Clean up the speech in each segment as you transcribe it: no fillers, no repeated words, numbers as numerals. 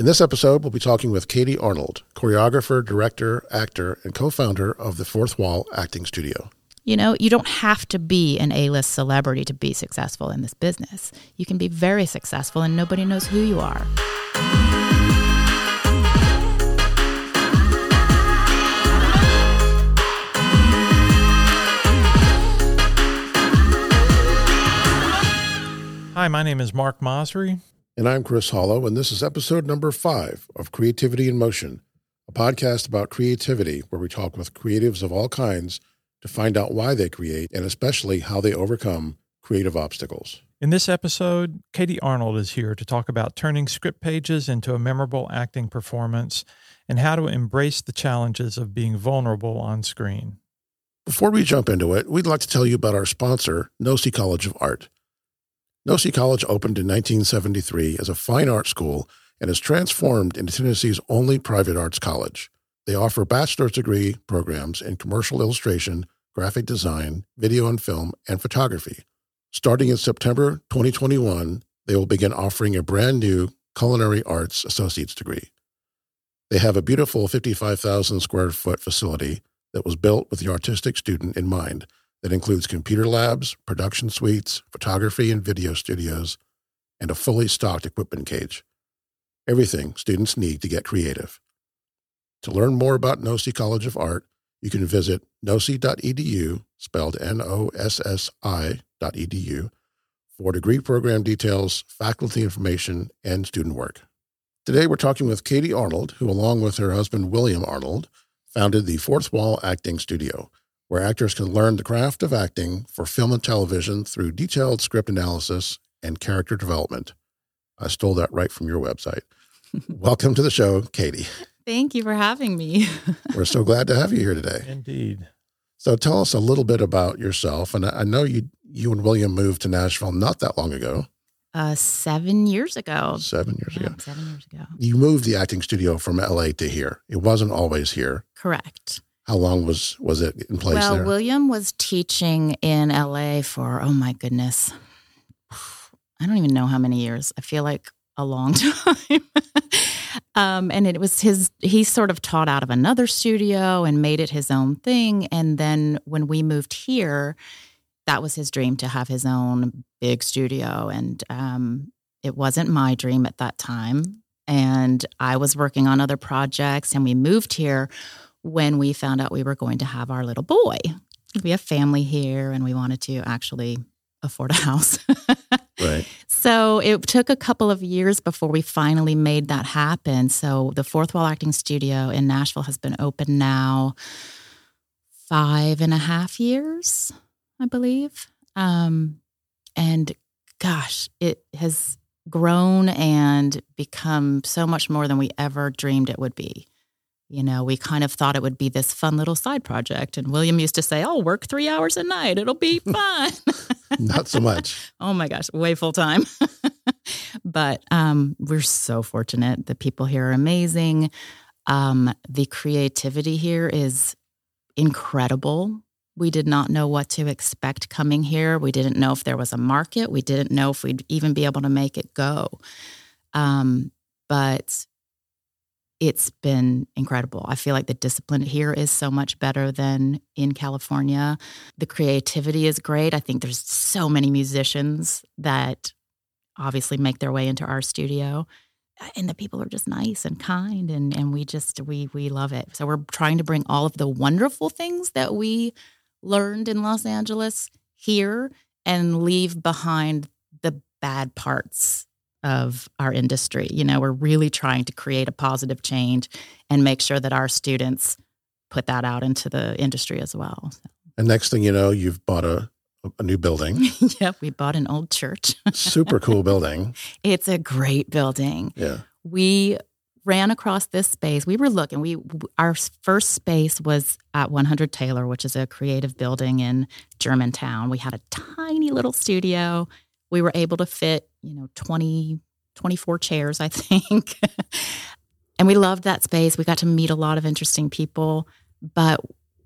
In this episode, we'll be talking with Katie Arnold, choreographer, director, actor, and co-founder of the Fourth Wall Acting Studio. You know, you don't have to be an A-list celebrity to be successful in this business. You can be very successful and nobody knows who you are. Hi, my name is Mark Mosery. And I'm Chris Hollow, and this is episode number 5 of Creativity in Motion, a podcast about creativity where we talk with creatives of all kinds to find out why they create and especially how they overcome creative obstacles. In this episode, Katie Arnold is here to talk about turning script pages into a memorable acting performance and how to embrace the challenges of being vulnerable on screen. Before we jump into it, we'd like to tell you about our sponsor, Nossi College of Art. Nossi College opened in 1973 as a fine art school and has transformed into Tennessee's only private arts college. They offer bachelor's degree programs in commercial illustration, graphic design, video and film, and photography. Starting in September 2021, they will begin offering a brand new culinary arts associate's degree. They have a beautiful 55,000 square foot facility that was built with the artistic student in mind. That includes computer labs, production suites, photography and video studios, and a fully stocked equipment cage. Everything students need to get creative. To learn more about Nossi College of Art, you can visit nossi.edu, spelled Nossi.edu, for degree program details, faculty information, and student work. Today we're talking with Katie Arnold, who along with her husband William Arnold, founded the Fourth Wall Acting Studio, where actors can learn the craft of acting for film and television through detailed script analysis and character development. I stole that right from your website. Welcome to the show, Katie. Thank you for having me. We're so glad to have you here today. Indeed. So tell us a little bit about yourself. And I know you and William moved to Nashville not that long ago. 7 years ago. 7 years ago. 7 years ago. You moved the acting studio from L.A. to here. It wasn't always here. Correct. How long was it in place there? Well, William was teaching in L.A. for, oh my goodness, I don't even know how many years. I feel like a long time. And it was he sort of taught out of another studio and made it his own thing. And then when we moved here, that was his dream to have his own big studio. And it wasn't my dream at that time. And I was working on other projects and we moved here when we found out we were going to have our little boy. We have family here and we wanted to actually afford a house. Right. So it took a couple of years before we finally made that happen. So the Fourth Wall Acting Studio in Nashville has been open now 5.5 years, I believe. And gosh, it has grown and become so much more than we ever dreamed it would be. You know, we kind of thought it would be this fun little side project. And William used to say, I'll work 3 hours a night. It'll be fun. Not so much. Oh, my gosh. Way full time. But we're so fortunate. The people here are amazing. The creativity here is incredible. We did not know what to expect coming here. We didn't know if there was a market. We didn't know if we'd even be able to make it go. But it's been incredible. I feel like the discipline here is so much better than in California. The creativity is great. I think there's so many musicians that obviously make their way into our studio. And the people are just nice and kind, and we love it. So we're trying to bring all of the wonderful things that we learned in Los Angeles here and leave behind the bad parts of our industry. You know, we're really trying to create a positive change and make sure that our students put that out into the industry as well. And next thing you know, you've bought a new building. Yep, we bought an old church. Super cool building. It's a great building. Yeah. We ran across this space. We were looking. Our first space was at 100 Taylor, which is a creative building in Germantown. We had a tiny little studio. We were able to fit, 24 chairs, I think. And we loved that space. We got to meet a lot of interesting people. But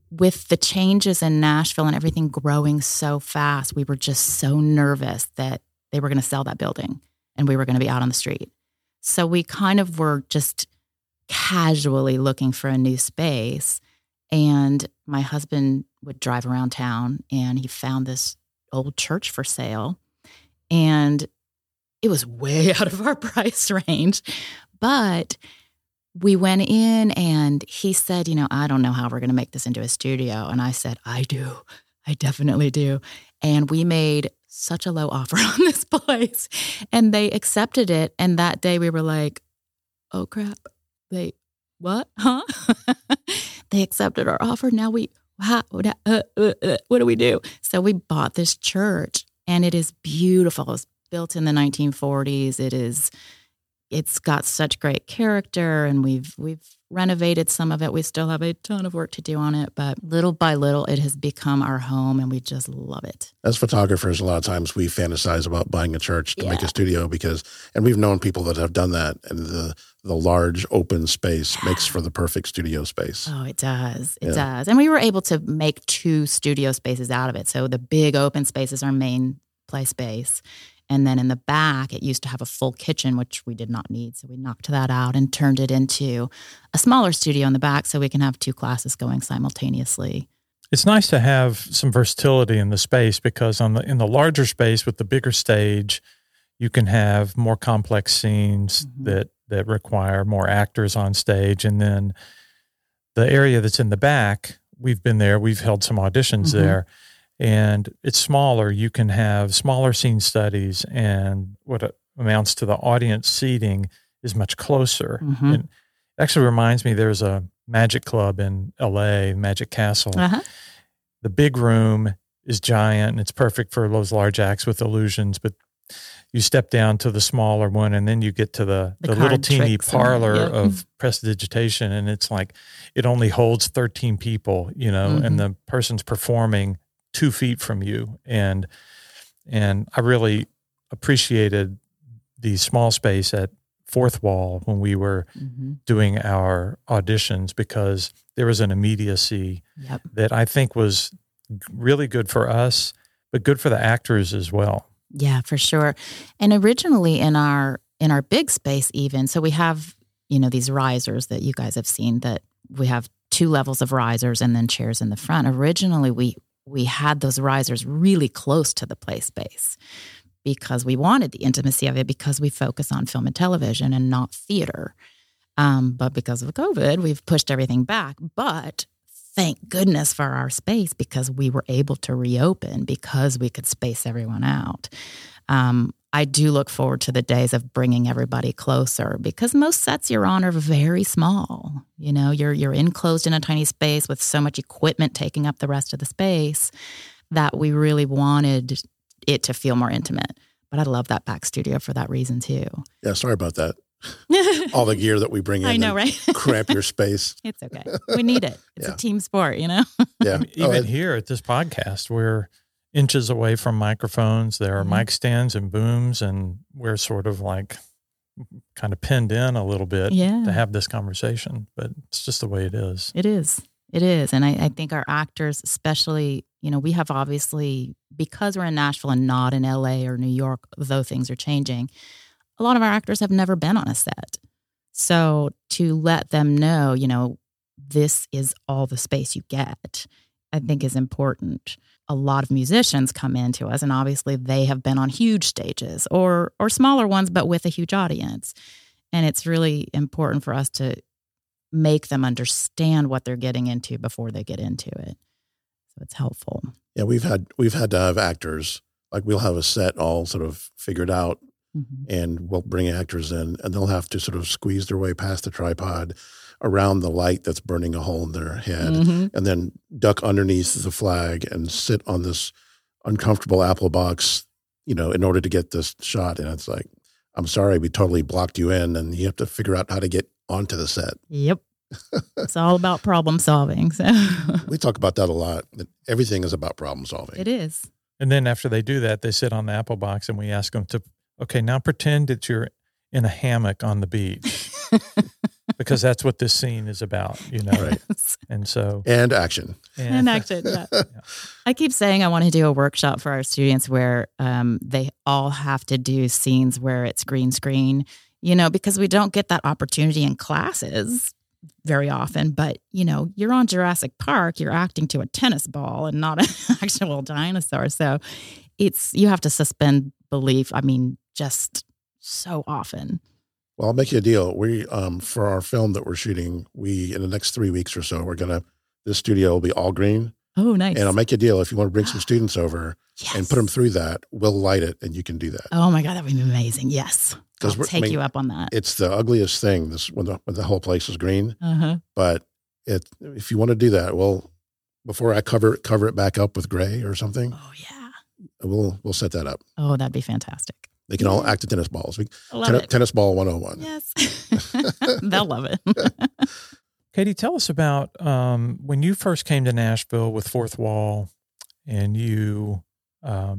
with the changes in Nashville and everything growing so fast, we were just so nervous that they were going to sell that building and we were going to be out on the street. So we kind of were just casually looking for a new space. And my husband would drive around town, and he found this old church for sale. And it was way out of our price range. But we went in, and he said, you know, I don't know how we're going to make this into a studio. And I said, I do. I definitely do. And we made such a low offer on this place. And they accepted it. And that day we were like, oh, crap. What? Huh? They accepted our offer. Now what do we do? So we bought this church, and it is beautiful. It's built in the 1940s. It's got such great character, and we've renovated some of it. We still have a ton of work to do on it, but little by little, it has become our home, and we just love it. As photographers, a lot of times we fantasize about buying a church to make a studio and we've known people that have done that, and the large open space makes for the perfect studio space. Oh, it does. It does. And we were able to make two studio spaces out of it. So the big open space is our main play space. And then in the back, it used to have a full kitchen, which we did not need. So we knocked that out and turned it into a smaller studio in the back so we can have two classes going simultaneously. It's nice to have some versatility in the space, because in the larger space with the bigger stage, you can have more complex scenes that require more actors on stage. And then the area that's in the back, we've been there. We've held some auditions there. And it's smaller. You can have smaller scene studies, and what amounts to the audience seating is much closer. And it actually reminds me, there's a magic club in LA, Magic Castle. The big room is giant, and it's perfect for those large acts with illusions, but you step down to the smaller one, and then you get to the little teeny parlor of prestidigitation, and it's like it only holds 13 people, you know, and the person's performing 2 feet from you. And I really appreciated the small space at Fourth Wall when we were doing our auditions, because there was an immediacy that I think was really good for us, but good for the actors as well. Yeah, for sure. And originally in our big space even, so we have, you know, these risers that you guys have seen, that we have two levels of risers and then chairs in the front. Originally, we had those risers really close to the play space because we wanted the intimacy of it, because we focus on film and television and not theater. But because of COVID, we've pushed everything back. But thank goodness for our space, because we were able to reopen because we could space everyone out. I do look forward to the days of bringing everybody closer, because most sets you're on are very small. You know, you're enclosed in a tiny space with so much equipment taking up the rest of the space that we really wanted it to feel more intimate. But I love that back studio for that reason too. Yeah, sorry about that. All the gear that we bring in, I know, right? Cramp your space. It's okay. We need it. It's a team sport, you know? Yeah. Even here at this podcast, we're inches away from microphones. There are mic stands and booms, and we're sort of like kind of pinned in a little bit to have this conversation, but it's just the way it is. It is. And I think our actors, especially, you know, we have obviously, because we're in Nashville and not in LA or New York, though things are changing, a lot of our actors have never been on a set. So to let them know, you know, this is all the space you get, I think is important. A lot of musicians come into us, and obviously they have been on huge stages or smaller ones, but with a huge audience. And it's really important for us to make them understand what they're getting into before they get into it. So it's helpful. Yeah, we've had to have actors. Like, we'll have a set all sort of figured out, and we'll bring actors in, and they'll have to sort of squeeze their way past the tripod around the light that's burning a hole in their head, and then duck underneath the flag and sit on this uncomfortable apple box, you know, in order to get this shot. And it's like, I'm sorry, we totally blocked you in, and you have to figure out how to get onto the set. Yep. It's all about problem solving. So we talk about that a lot. Everything is about problem solving. It is. And then after they do that, they sit on the apple box, and we ask them to, okay, now pretend that you're in a hammock on the beach. Because that's what this scene is about, you know. Yes. And so. And action. And action, yeah. I keep saying I want to do a workshop for our students where they all have to do scenes where it's green screen. you know, because we don't get that opportunity in classes very often. But, you know, you're on Jurassic Park, you're acting to a tennis ball and not an actual dinosaur. So it's, you have to suspend belief. I mean, just so often. Well, I'll make you a deal. We, for our film that we're shooting, in the next 3 weeks or so, this studio will be all green. Oh, nice. And I'll make you a deal. If you want to bring some students over and put them through that, we'll light it and you can do that. Oh my God, that would be amazing. Yes. I'll take you up on that. It's the ugliest thing, this when the whole place is green. Uh-huh. But if you want to do that, well, before I cover it back up with gray or something. Oh yeah. We'll set that up. Oh, that'd be fantastic. They can all act to tennis balls. Tennis ball 101. Yes. They'll love it. Katie, tell us about when you first came to Nashville with Fourth Wall, and you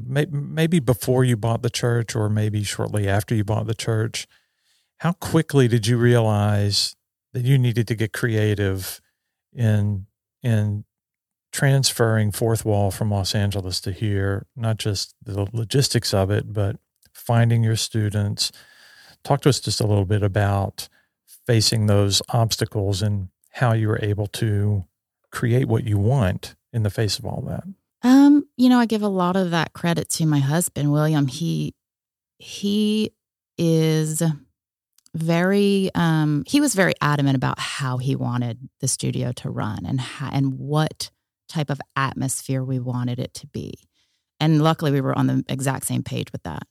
maybe before you bought the church or maybe shortly after you bought the church, how quickly did you realize that you needed to get creative in transferring Fourth Wall from Los Angeles to here, not just the logistics of it, but finding your students? Talk to us just a little bit about facing those obstacles and how you were able to create what you want in the face of all that. You know, I give a lot of that credit to my husband, William. He is very, he was very adamant about how he wanted the studio to run and what type of atmosphere we wanted it to be. And luckily we were on the exact same page with that.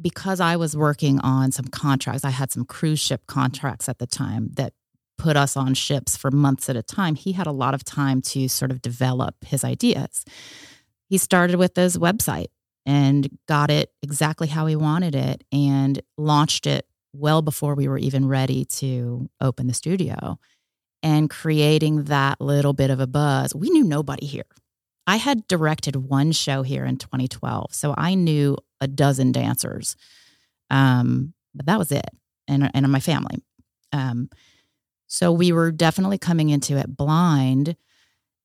Because I was working on some contracts, I had some cruise ship contracts at the time that put us on ships for months at a time. He had a lot of time to sort of develop his ideas. He started with his website and got it exactly how he wanted it and launched it well before we were even ready to open the studio, and creating that little bit of a buzz. We knew nobody here. I had directed one show here in 2012, so I knew a dozen dancers, but that was it, and my family. So we were definitely coming into it blind,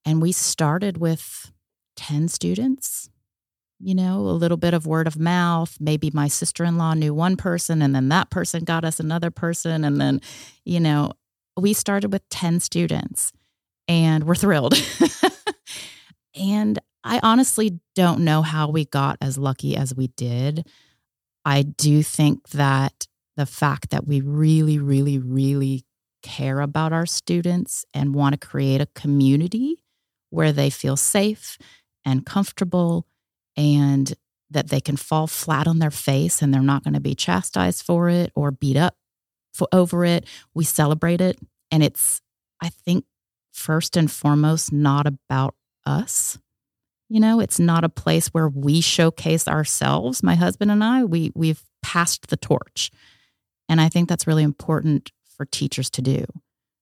and we started with 10 students, you know, a little bit of word of mouth. Maybe my sister-in-law knew one person, and then that person got us another person, and then, you know, we started with 10 students, and we're thrilled. And I honestly don't know how we got as lucky as we did. I do think that the fact that we really, really, really care about our students and want to create a community where they feel safe and comfortable and that they can fall flat on their face and they're not going to be chastised for it or beat up over it. We celebrate it. And it's, I think, first and foremost, not about us. You know, it's not a place where we showcase ourselves. My husband and I, we've passed the torch. And I think that's really important for teachers to do.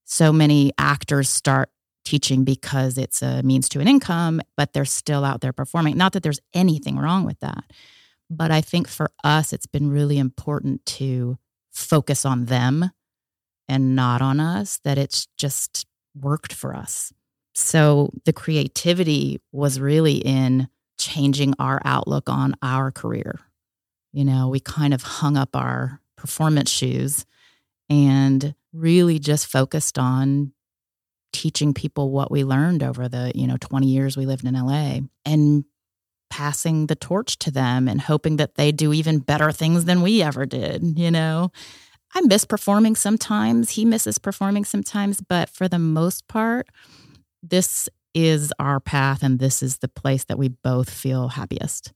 So many actors start teaching because it's a means to an income, but they're still out there performing. Not that there's anything wrong with that. But I think for us, it's been really important to focus on them and not on us, that it's just worked for us. So the creativity was really in changing our outlook on our career. You know, we kind of hung up our performance shoes and really just focused on teaching people what we learned over the, 20 years we lived in LA, and passing the torch to them and hoping that they do even better things than we ever did, you know. I miss performing sometimes. He misses performing sometimes, but for the most part, this is our path, and this is the place that we both feel happiest.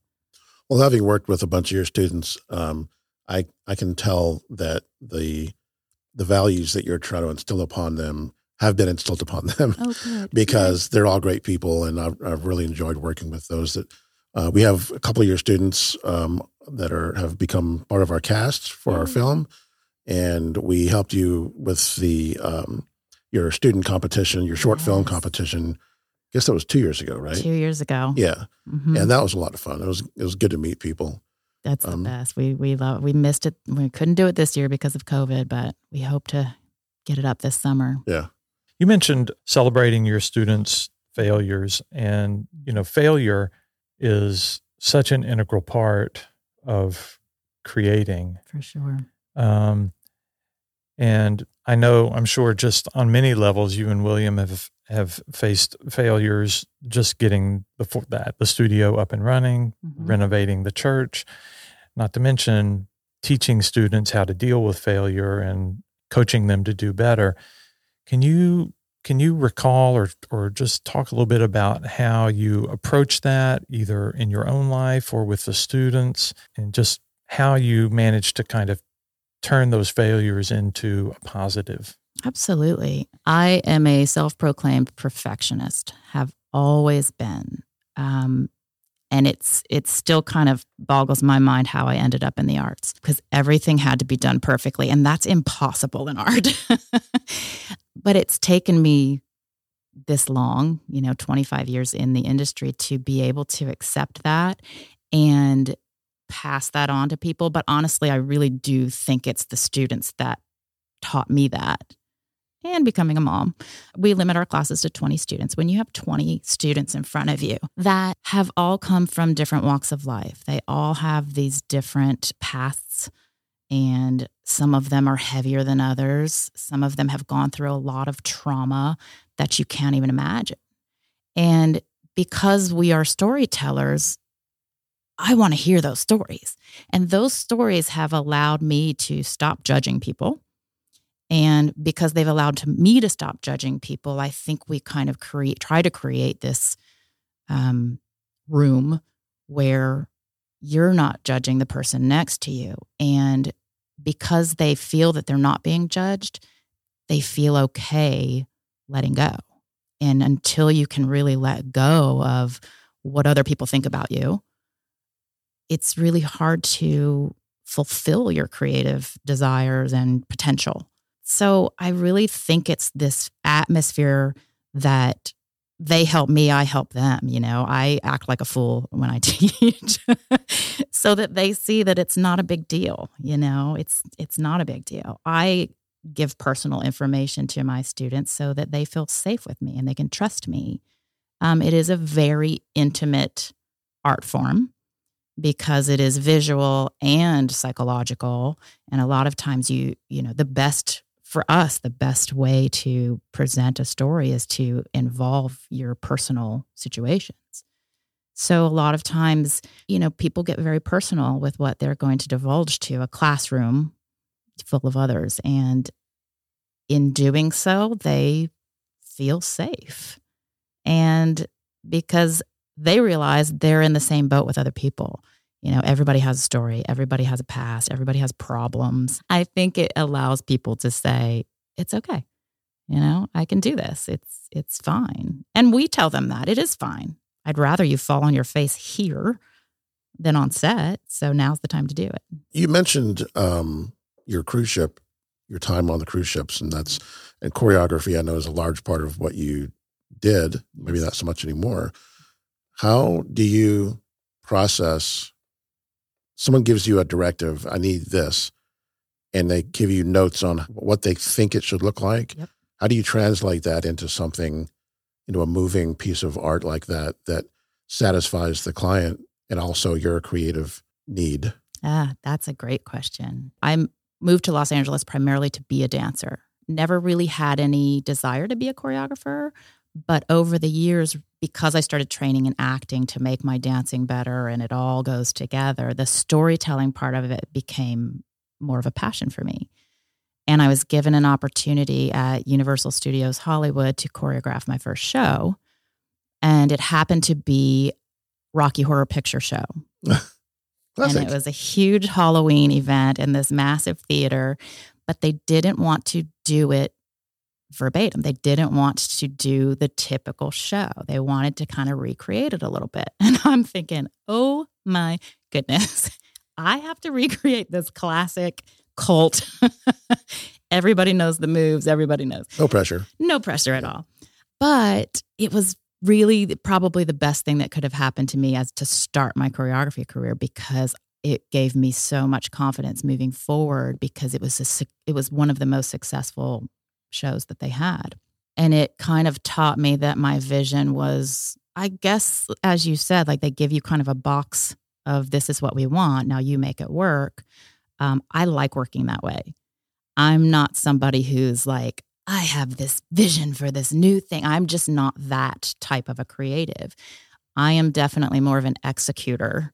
Well, having worked with a bunch of your students, I can tell that the values that you're trying to instill upon them have been instilled upon them. Oh, because they're all great people, and I've really enjoyed working with those. That we have a couple of your students that have become part of our cast for our film, and we helped you with the your student competition, your short film competition. I guess that was 2 years ago, right? 2 years ago. Yeah. Mm-hmm. And that was a lot of fun. It was good to meet people. That's the best. We missed it. We couldn't do it this year because of COVID, but we hope to get it up this summer. Yeah. You mentioned celebrating your students' failures, and, failure is such an integral part of creating. For sure. And I know, I'm sure, just on many levels, you and William have faced failures just getting the studio up and running, mm-hmm. renovating the church, not to mention teaching students how to deal with failure and coaching them to do better. Can you recall or just talk a little bit about how you approach that, either in your own life or with the students, and just how you managed to kind of turn those failures into a positive? Absolutely. I am a self-proclaimed perfectionist, have always been. And it still kind of boggles my mind how I ended up in the arts, because everything had to be done perfectly, and that's impossible in art. But it's taken me this long, 25 years in the industry, to be able to accept that and pass that on to people. But honestly, I really do think it's the students that taught me that. And becoming a mom, we limit our classes to 20 students. When you have 20 students in front of you that have all come from different walks of life, they all have these different paths, and some of them are heavier than others. Some of them have gone through a lot of trauma that you can't even imagine. And because we are storytellers, I want to hear those stories. And those stories have allowed me to stop judging people. And because they've allowed me to stop judging people, I think we kind of try to create this room where you're not judging the person next to you. And because they feel that they're not being judged, they feel okay letting go. And until you can really let go of what other people think about you, it's really hard to fulfill your creative desires and potential. So I really think it's this atmosphere that they help me, I help them. I act like a fool when I teach so that they see that it's not a big deal. It's not a big deal. I give personal information to my students so that they feel safe with me and they can trust me. It is a very intimate art form, because it is visual and psychological. And a lot of times the best way to present a story is to involve your personal situations. So a lot of times, people get very personal with what they're going to divulge to a classroom full of others. And in doing so, they feel safe. And because they realize they're in the same boat with other people. Everybody has a story. Everybody has a past. Everybody has problems. I think it allows people to say, it's okay. I can do this. It's fine. And we tell them that it is fine. I'd rather you fall on your face here than on set. So now's the time to do it. You mentioned your cruise ship, your time on the cruise ships, and choreography, I know, is a large part of what you did. Maybe not so much anymore. How do you process? Someone gives you a directive, I need this, and they give you notes on what they think it should look like. Yep. How do you translate that into something, a moving piece of art like that satisfies the client and also your creative need? Ah, that's a great question. I moved to Los Angeles primarily to be a dancer. Never really had any desire to be a choreographer, but over the years, because I started training and acting to make my dancing better, and it all goes together, the storytelling part of it became more of a passion for me. And I was given an opportunity at Universal Studios Hollywood to choreograph my first show. And it happened to be Rocky Horror Picture Show. And it was a huge Halloween event in this massive theater, but they didn't want to do it verbatim. They didn't want to do the typical show. They wanted to kind of recreate it a little bit. And I'm thinking, oh my goodness, I have to recreate this classic cult. Everybody knows the moves. Everybody knows. No pressure. No pressure at all. But it was really probably the best thing that could have happened to me as to start my choreography career, because it gave me so much confidence moving forward, because it was one of the most successful shows that they had. And it kind of taught me that my vision was, I guess, as you said, like they give you kind of a box of this is what we want. Now you make it work. I like working that way. I'm not somebody who's like, I have this vision for this new thing. I'm just not that type of a creative. I am definitely more of an executor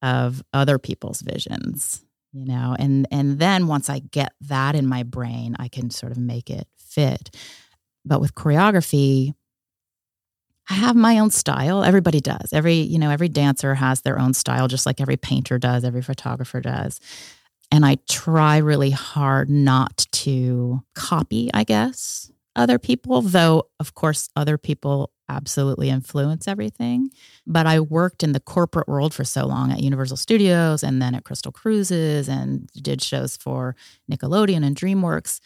of other people's visions, you know, and then once I get that in my brain, I can sort of make it fit. But with choreography, I have my own style. Everybody does. Every dancer has their own style, just like every painter does, every photographer does. And I try really hard not to copy, I guess, other people, though, of course, other people absolutely influence everything. But I worked in the corporate world for so long at Universal Studios and then at Crystal Cruises and did shows for Nickelodeon and DreamWorks.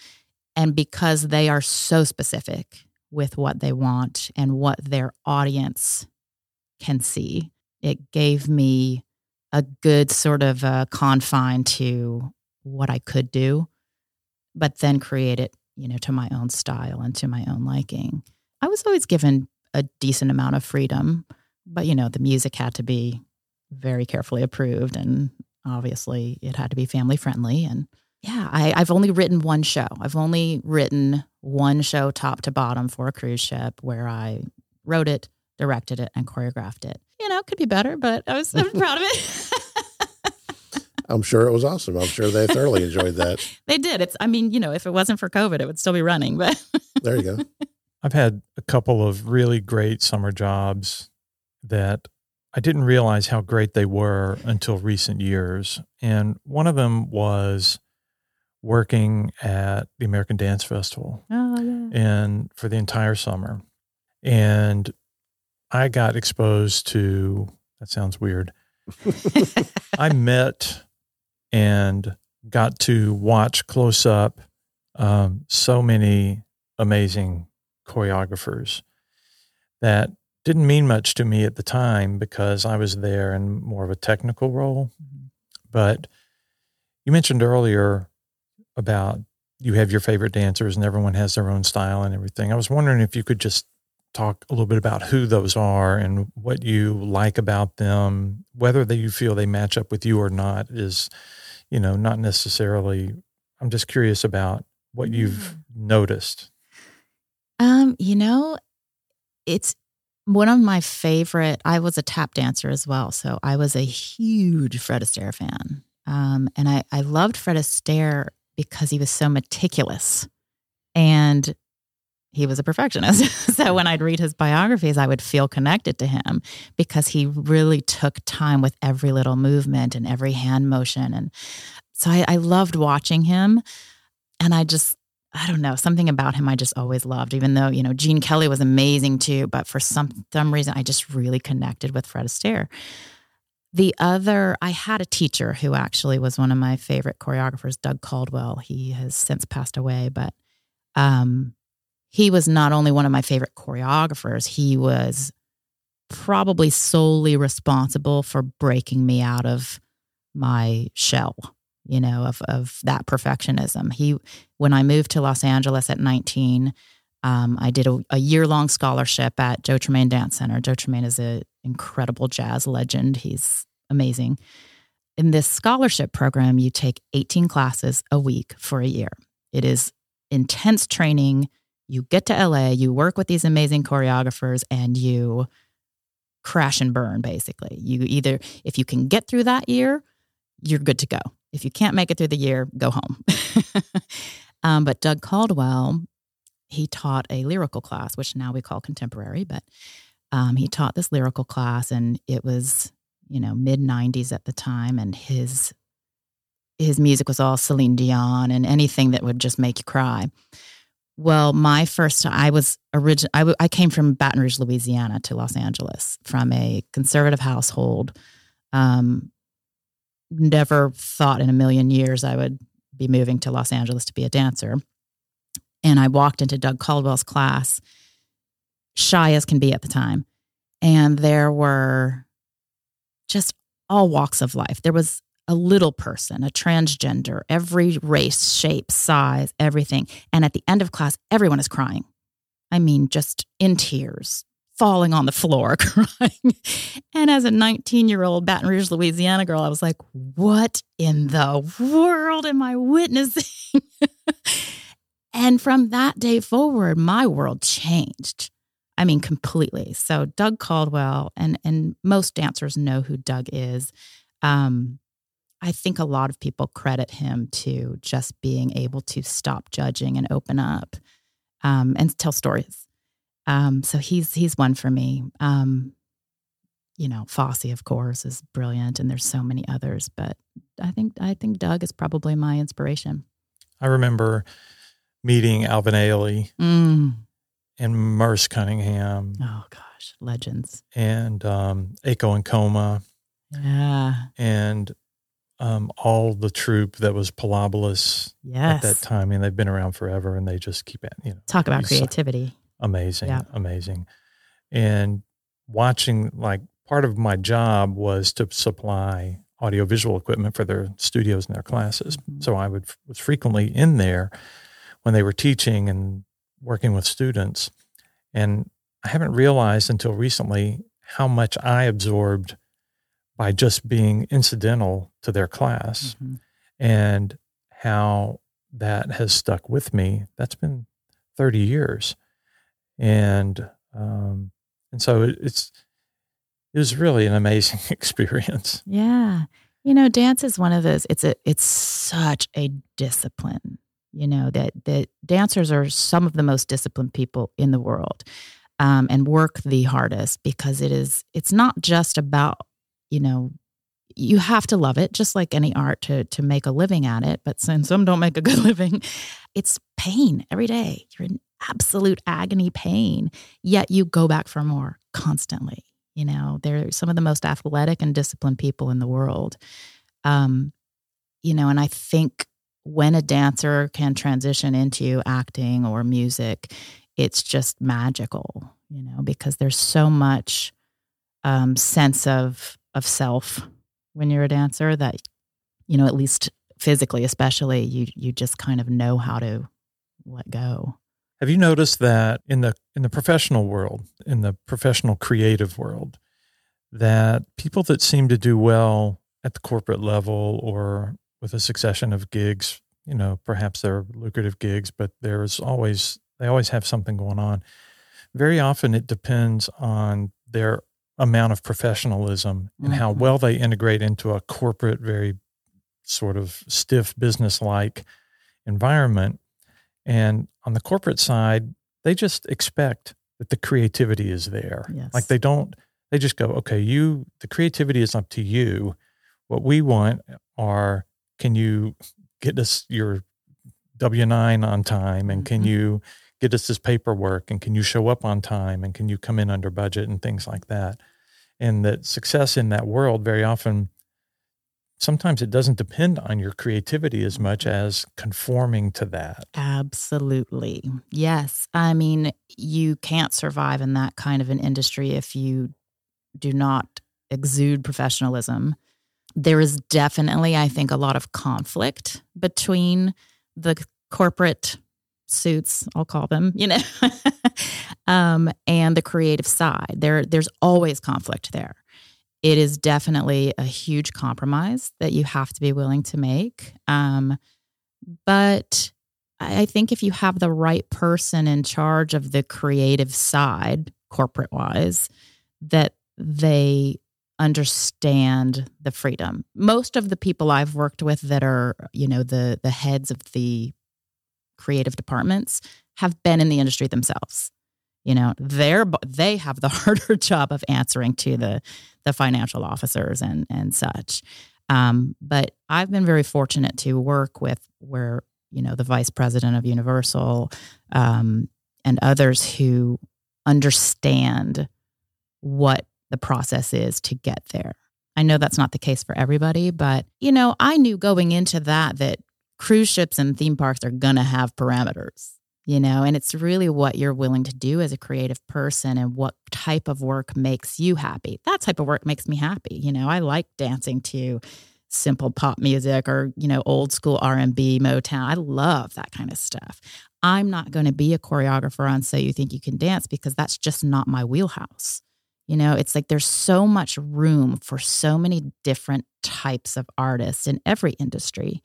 And because they are so specific with what they want and what their audience can see, it gave me a good sort of a confine to what I could do, but then create it, you know, to my own style and to my own liking. I was always given a decent amount of freedom, but, you know, the music had to be very carefully approved and obviously it had to be family friendly. And yeah, I've only written one show. I've only written one show top to bottom for a cruise ship where I wrote it, directed it, and choreographed it. You know, it could be better, but I'm proud of it. I'm sure it was awesome. I'm sure they thoroughly enjoyed that. They did. If it wasn't for COVID, it would still be running. But there you go. I've had a couple of really great summer jobs that I didn't realize how great they were until recent years. And one of them was working at the American Dance Festival. Oh, yeah. And for the entire summer. And I got exposed to, that sounds weird. I met and got to watch close up so many amazing choreographers that didn't mean much to me at the time because I was there in more of a technical role. But you mentioned earlier about you have your favorite dancers and everyone has their own style and everything. I was wondering if you could just talk a little bit about who those are and what you like about them, whether you feel they match up with you or not is, you know, not necessarily. I'm just curious about what you've noticed. You know, it's one of my favorite. I was a tap dancer as well, so I was a huge Fred Astaire fan, and I loved Fred Astaire because he was so meticulous and he was a perfectionist. So when I'd read his biographies, I would feel connected to him because he really took time with every little movement and every hand motion. And so I loved watching him. And I don't know, something about him I just always loved, even though, you know, Gene Kelly was amazing too. But for some reason, I just really connected with Fred Astaire. I had a teacher who actually was one of my favorite choreographers, Doug Caldwell. He has since passed away, but he was not only one of my favorite choreographers, he was probably solely responsible for breaking me out of my shell, you know, of that perfectionism. When I moved to Los Angeles at 19, I did a year-long scholarship at Joe Tremaine Dance Center. Joe Tremaine is an incredible jazz legend. He's amazing. In this scholarship program, you take 18 classes a week for a year. It is intense training. You get to LA, you work with these amazing choreographers, and you crash and burn, basically. You either, if you can get through that year, you're good to go. If you can't make it through the year, go home. But Doug Caldwell, he taught a lyrical class, which now we call contemporary, but he taught this lyrical class, and it was, you know, mid-90s at the time, and his music was all Celine Dion and anything that would just make you cry. Well, my first, I came from Baton Rouge, Louisiana to Los Angeles from a conservative household. Never thought in a million years I would be moving to Los Angeles to be a dancer. And I walked into Doug Caldwell's class, shy as can be at the time. And there were just all walks of life. There was a little person, a transgender, every race, shape, size, everything. And at the end of class, everyone is crying. I mean, just in tears, falling on the floor crying. And as a 19-year-old Baton Rouge, Louisiana girl, I was like, what in the world am I witnessing? And from that day forward, my world changed. I mean, completely. So Doug Caldwell, and most dancers know who Doug is. I think a lot of people credit him to just being able to stop judging and open up and tell stories. So he's one for me. Fosse, of course, is brilliant, and there's so many others, but I think Doug is probably my inspiration. I remember meeting Alvin Ailey and Merce Cunningham. Oh gosh, legends. And Aiko and Koma. Yeah. And all the troupe that was Pilobolus at that time. I mean, they've been around forever, and they just keep it, Talk about creativity. Amazing. And watching, part of my job was to supply audiovisual equipment for their studios and their classes. Mm-hmm. So I was frequently in there when they were teaching and working with students. And I haven't realized until recently how much I absorbed by just being incidental to their class, mm-hmm. and how that has stuck with me. That's been 30 years. And so it was really an amazing experience. Yeah. Dance is one of those, it's such a discipline, that dancers are some of the most disciplined people in the world, and work the hardest, because it's not just about, you have to love it, just like any art, to make a living at it. But since some don't make a good living, it's pain every day. You're in absolute agony pain, yet you go back for more constantly. They're some of the most athletic and disciplined people in the world. And I think when a dancer can transition into acting or music, it's just magical, because there's so much sense of self when you're a dancer that, at least physically, especially, you just kind of know how to let go. Have you noticed that in the professional world, in the professional creative world, that people that seem to do well at the corporate level or with a succession of gigs, perhaps they're lucrative gigs, but they always have something going on. Very often it depends on their amount of professionalism and mm-hmm. how well they integrate into a corporate, very sort of stiff business-like environment. And on the corporate side, they just expect that the creativity is there. Yes. They just go, okay, the creativity is up to you. What we want are, can you get us your W-9 on time? And can mm-hmm. you get us this paperwork? And can you show up on time? And can you come in under budget and things like that? And that success in that world very often, sometimes it doesn't depend on your creativity as much as conforming to that. Absolutely. Yes. I mean, you can't survive in that kind of an industry if you do not exude professionalism. There is definitely, I think, a lot of conflict between the corporate suits, I'll call them, and the creative side. There's always conflict there. It is definitely a huge compromise that you have to be willing to make. But I think if you have the right person in charge of the creative side, corporate-wise, that they understand the freedom. Most of the people I've worked with that are, the heads of the creative departments have been in the industry themselves. They have the harder job of answering to the financial officers and such. But I've been very fortunate to work with the vice president of Universal and others who understand what the process is to get there. I know that's not the case for everybody, but, I knew going into that cruise ships and theme parks are going to have parameters. And it's really what you're willing to do as a creative person and what type of work makes you happy. That type of work makes me happy. I like dancing to simple pop music or, old school R&B, Motown. I love that kind of stuff. I'm not going to be a choreographer on So You Think You Can Dance because that's just not my wheelhouse. You know, it's like there's so much room for so many different types of artists in every industry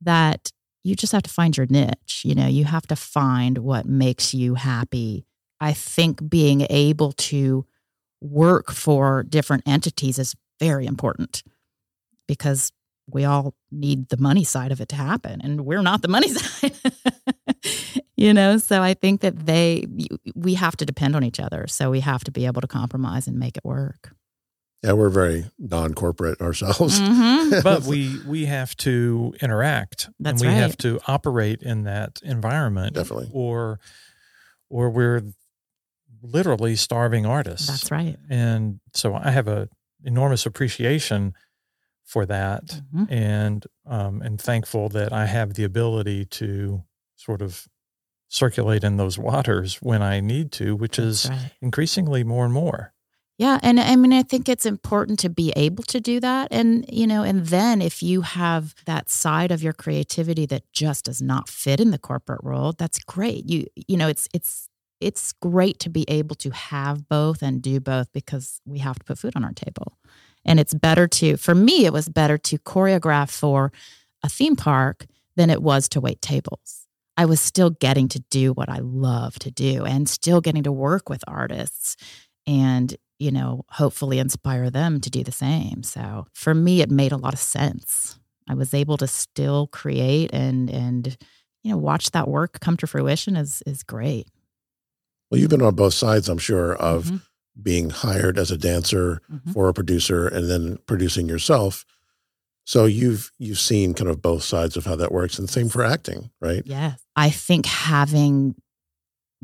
that you just have to find your niche. You know, you have to find what makes you happy. I think being able to work for different entities is very important because we all need the money side of it to happen, and we're not the money side. You know, so I think that we have to depend on each other. So we have to be able to compromise and make it work. Yeah, we're very non-corporate ourselves. Mm-hmm. But we have to interact. That's right. And we have to operate in that environment. Definitely. Or we're literally starving artists. That's right. And so I have an enormous appreciation for that, mm-hmm. And thankful that I have the ability to sort of circulate in those waters when I need to, which That's is right. increasingly more and more. Yeah. And I mean, I think it's important to be able to do that. And, you know, and then if you have that side of your creativity that just does not fit in the corporate world, that's great. You know, it's great to be able to have both and do both because we have to put food on our table. And it's better to, for me, it was better to choreograph for a theme park than it was to wait tables. I was still getting to do what I love to do and still getting to work with artists and, you know, hopefully inspire them to do the same. So for me, it made a lot of sense. I was able to still create and you know, watch that work come to fruition is great. Well, you've been on both sides, I'm sure, of mm-hmm. being hired as a dancer mm-hmm. for a producer and then producing yourself. So you've seen kind of both sides of how that works, and same for acting, right? Yes. I think having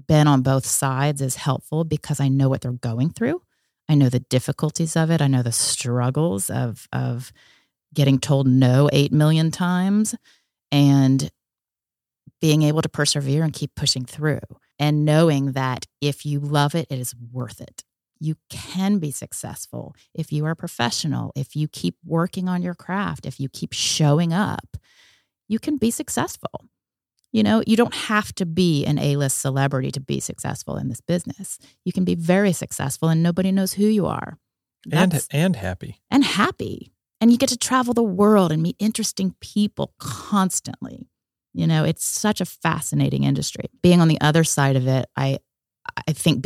been on both sides is helpful because I know what they're going through. I know the difficulties of it. I know the struggles of getting told no 8 million times and being able to persevere and keep pushing through and knowing that if you love it, it is worth it. You can be successful if you are professional, if you keep working on your craft, if you keep showing up, you can be successful. You know, you don't have to be an A-list celebrity to be successful in this business. You can be very successful and nobody knows who you are. And happy. And you get to travel the world and meet interesting people constantly. You know, it's such a fascinating industry. Being on the other side of it, I think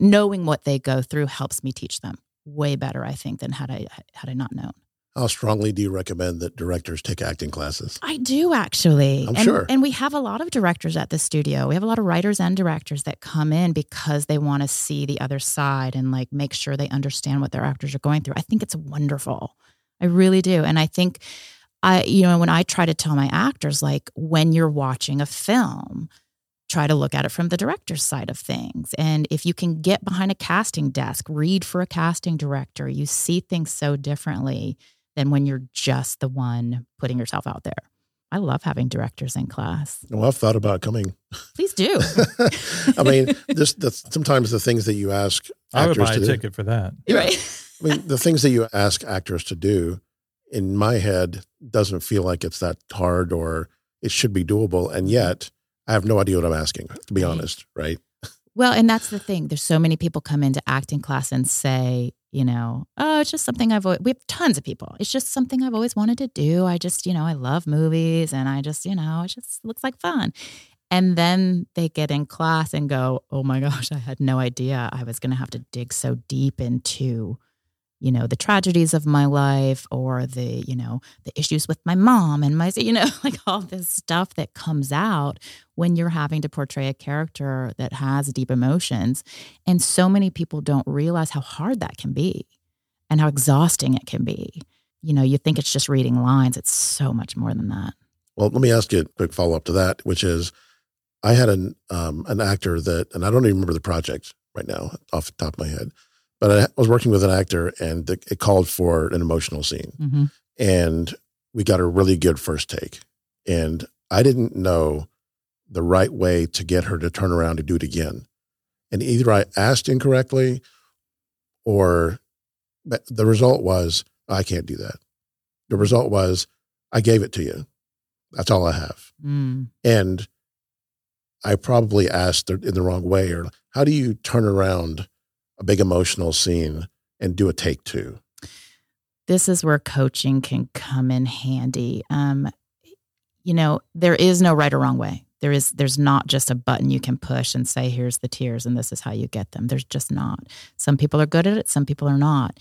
knowing what they go through helps me teach them way better, I think, than had I not known. How strongly do you recommend that directors take acting classes? I do, actually. I'm sure. And we have a lot of directors at the studio. We have a lot of writers and directors that come in because they want to see the other side and like make sure they understand what their actors are going through. I think it's wonderful. I really do. And I think, you know, when I try to tell my actors, like when you're watching a film, try to look at it from the director's side of things. And if you can get behind a casting desk, read for a casting director, you see things so differently than when you're just the one putting yourself out there. I love having directors in class. Well, I've thought about coming. Please do. I mean, sometimes the things that you ask actors to do. I would buy a ticket for that. Yeah. Right. I mean, the things that you ask actors to do, in my head, doesn't feel like it's that hard or it should be doable. And yet, I have no idea what I'm asking, to be honest, right? Well, and that's the thing. There's so many people come into acting class and say, you know, oh, it's just something we have tons of people. It's just something I've always wanted to do. I just, you know, I love movies and I just, you know, it just looks like fun. And then they get in class and go, oh my gosh, I had no idea I was going to have to dig so deep into, you know, the tragedies of my life or the, you know, the issues with my mom and my, you know, like all this stuff that comes out when you're having to portray a character that has deep emotions. And so many people don't realize how hard that can be and how exhausting it can be. You know, you think it's just reading lines. It's so much more than that. Well, let me ask you a quick follow-up to that, which is I had an actor that, and I don't even remember the project right now off the top of my head, but I was working with an actor and it called for an emotional scene. Mm-hmm. And we got a really good first take. And I didn't know the right way to get her to turn around to do it again. And either I asked incorrectly or but the result was, I can't do that. The result was, I gave it to you. That's all I have. Mm. And I probably asked in the wrong way. Or how do you turn around a big emotional scene and do a take two? This is where coaching can come in handy. You know, there is no right or wrong way. There's not just a button you can push and say, here's the tears and this is how you get them. There's just not. Some people are good at it. Some people are not.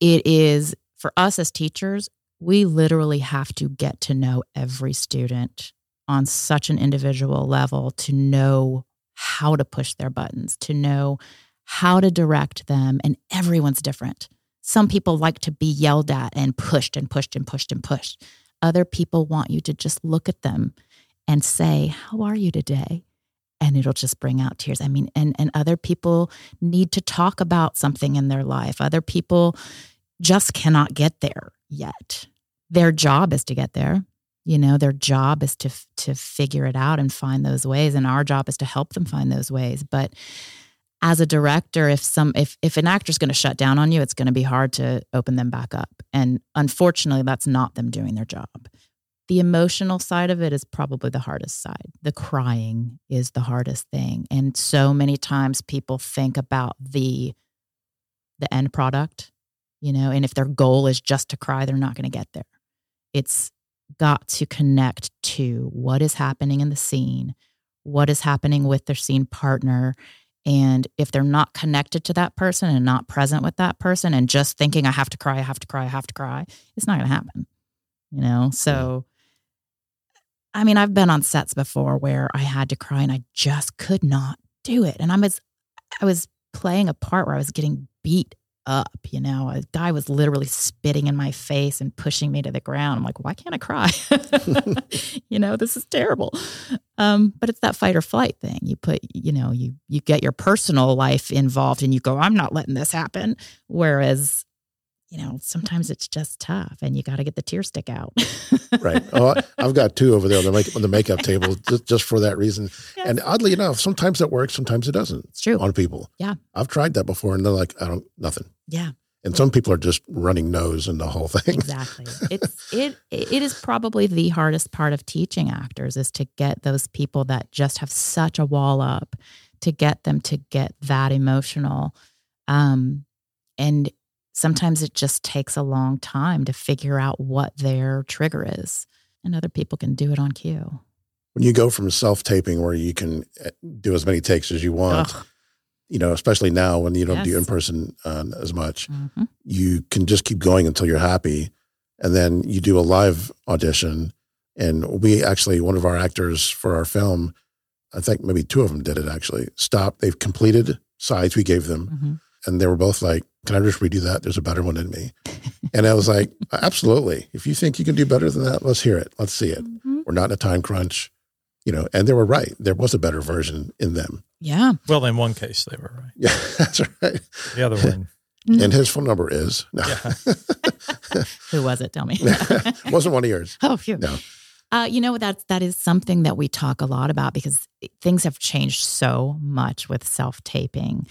It is, for us as teachers, we literally have to get to know every student on such an individual level to know how to push their buttons, to know how to direct them. And everyone's different. Some people like to be yelled at and pushed and pushed and pushed and pushed. Other people want you to just look at them and say, how are you today? And it'll just bring out tears. I mean, and other people need to talk about something in their life. Other people just cannot get there yet. Their job is to get there. You know, their job is to figure it out and find those ways. And our job is to help them find those ways. But as a director, if an actor's going to shut down on you, it's going to be hard to open them back up. And unfortunately, that's not them doing their job. The emotional side of it is probably the hardest side. The crying is the hardest thing. And so many times people think about the end product, you know, and if their goal is just to cry, they're not going to get there. It's got to connect to what is happening in the scene, what is happening with their scene partner. And if they're not connected to that person and not present with that person and just thinking, I have to cry, I have to cry, I have to cry, it's not going to happen, you know? So, I mean, I've been on sets before where I had to cry and I just could not do it. And I was playing a part where I was getting beat up, you know, a guy was literally spitting in my face and pushing me to the ground. I'm like, why can't I cry? You know, this is terrible. But it's that fight or flight thing. You put, you know, you get your personal life involved and you go, I'm not letting this happen. Whereas, you know, sometimes it's just tough and you got to get the tear stick out. Right. Oh, I've got two over there on the makeup table just for that reason. Yes. And oddly enough, sometimes it works, sometimes it doesn't. It's true. On people. Yeah. I've tried that before and they're like, nothing. Yeah. And some people are just running nose and the whole thing. Exactly. It is probably the hardest part of teaching actors is to get those people that just have such a wall up, to get them to get that emotional. And sometimes it just takes a long time to figure out what their trigger is. And other people can do it on cue. When you go from self-taping where you can do as many takes as you want, you know, especially now when you don't do in-person as much, you can just keep going until you're happy. And then you do a live audition. And we actually, one of our actors for our film, I think maybe two of them did it actually, stopped. They've completed sides we gave them. And they were both like, can I just redo that? There's a better one in me. And I was like, absolutely. If you think you can do better than that, let's hear it. Let's see it. We're not in a time crunch, you know, and they were right. There was a better version in them. Yeah. Well, in one case, they were right. Yeah, that's right. The other one. And his phone number is. No. Yeah. Who was it? Tell me. Wasn't one of yours. Oh, phew. No. You know, that is something that we talk a lot about because things have changed so much with self-taping.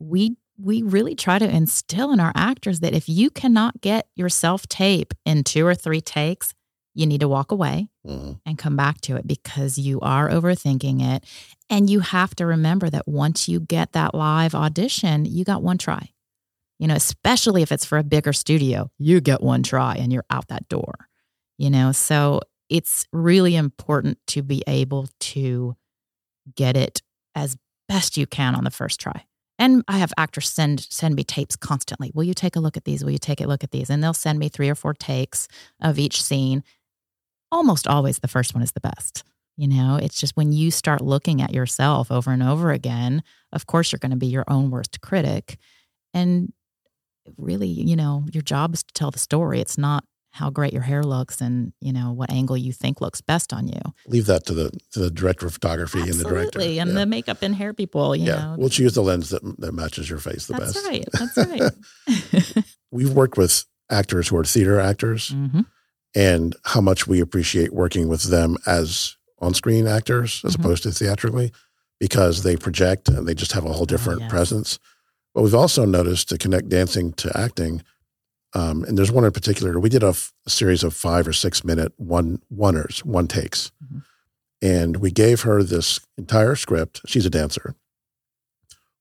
We really try to instill in our actors that if you cannot get your self-tape in 2 or 3 takes, you need to walk away and come back to it because you are overthinking it. And you have to remember that once you get that live audition, you got one try. You know, especially if it's for a bigger studio, you get one try and you're out that door. You know, so it's really important to be able to get it as best you can on the first try. And I have actors send me tapes constantly. Will you take a look at these? Will you take a look at these? And they'll send me 3 or 4 takes of each scene. Almost always the first one is the best. You know, it's just when you start looking at yourself over and over again, of course, you're going to be your own worst critic. And really, you know, your job is to tell the story. It's not how great your hair looks and, you know, what angle you think looks best on you. Leave that to the director of photography. Absolutely. And the director. Absolutely, and the makeup and hair people, you know. We'll choose the lens that matches your face the best. That's right. We've worked with actors who are theater actors and how much we appreciate working with them as on-screen actors as opposed to theatrically because they project and they just have a whole different presence. But we've also noticed to connect dancing to acting, and there's one in particular. We did a series of 5 or 6 minute one takes, And we gave her this entire script. She's a dancer.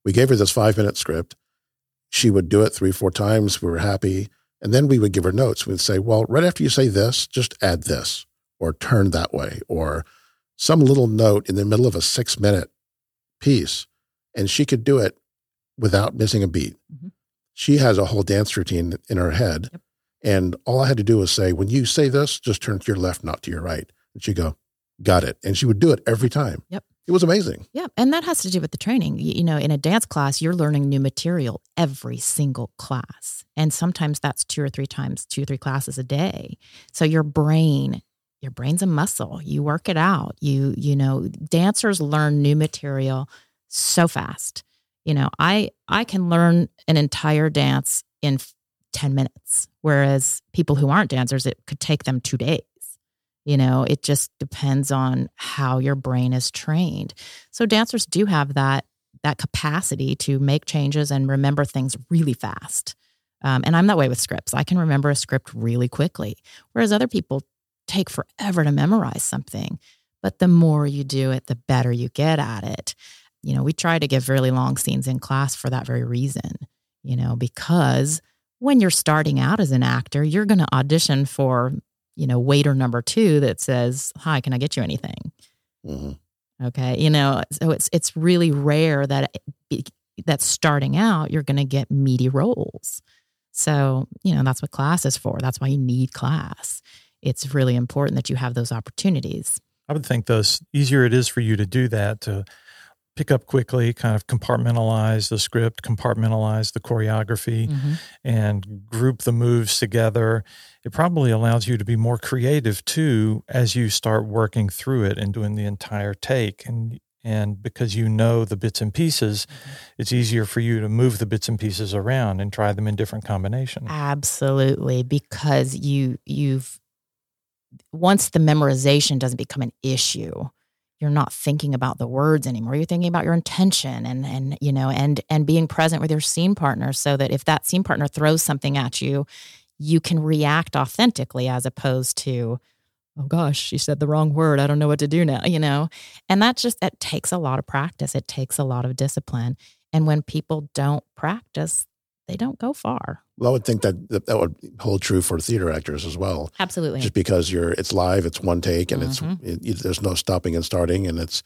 We gave her this 5-minute script. She would do it 3-4 times. We were happy. And then we would give her notes. We'd say, well, right after you say this, just add this or turn that way or some little note in the middle of a 6-minute piece. And she could do it without missing a beat. Mm-hmm. She has a whole dance routine in her head. Yep. And all I had to do was say, when you say this, just turn to your left, not to your right. And she'd go, got it. And she would do it every time. Yep. It was amazing. Yeah. And that has to do with the training. You know, in a dance class, you're learning new material every single class. And sometimes that's 2 or 3 classes a day. So your brain's a muscle. You work it out. You know, dancers learn new material so fast. You know, I can learn an entire dance in 10 minutes, whereas people who aren't dancers, it could take them 2 days. You know, it just depends on how your brain is trained. So dancers do have that capacity to make changes and remember things really fast. And I'm that way with scripts. I can remember a script really quickly, whereas other people take forever to memorize something. But the more you do it, the better you get at it. You know, we try to give really long scenes in class for that very reason, you know, because when you're starting out as an actor, you're going to audition for, you know, waiter number 2 that says, hi, can I get you anything? Mm-hmm. Okay. You know, so it's really rare that starting out, you're going to get meaty roles. So, you know, that's what class is for. That's why you need class. It's really important that you have those opportunities. I would think the easier it is for you to do that, to pick up quickly, kind of compartmentalize the script, compartmentalize the choreography, mm-hmm. and group the moves together. It probably allows you to be more creative too as you start working through it and doing the entire take. And because you know the bits and pieces, mm-hmm. it's easier for you to move the bits and pieces around and try them in different combinations. Absolutely, because you've once the memorization doesn't become an issue, you're not thinking about the words anymore. You're thinking about your intention and you know, and being present with your scene partner so that if that scene partner throws something at you, you can react authentically as opposed to, oh gosh, she said the wrong word. I don't know what to do now, you know? And that takes a lot of practice. It takes a lot of discipline. And when people don't practice, they don't go far. Well, I would think that would hold true for theater actors as well. Absolutely. Just because it's live, it's one take, and mm-hmm. There's no stopping and starting. And it's,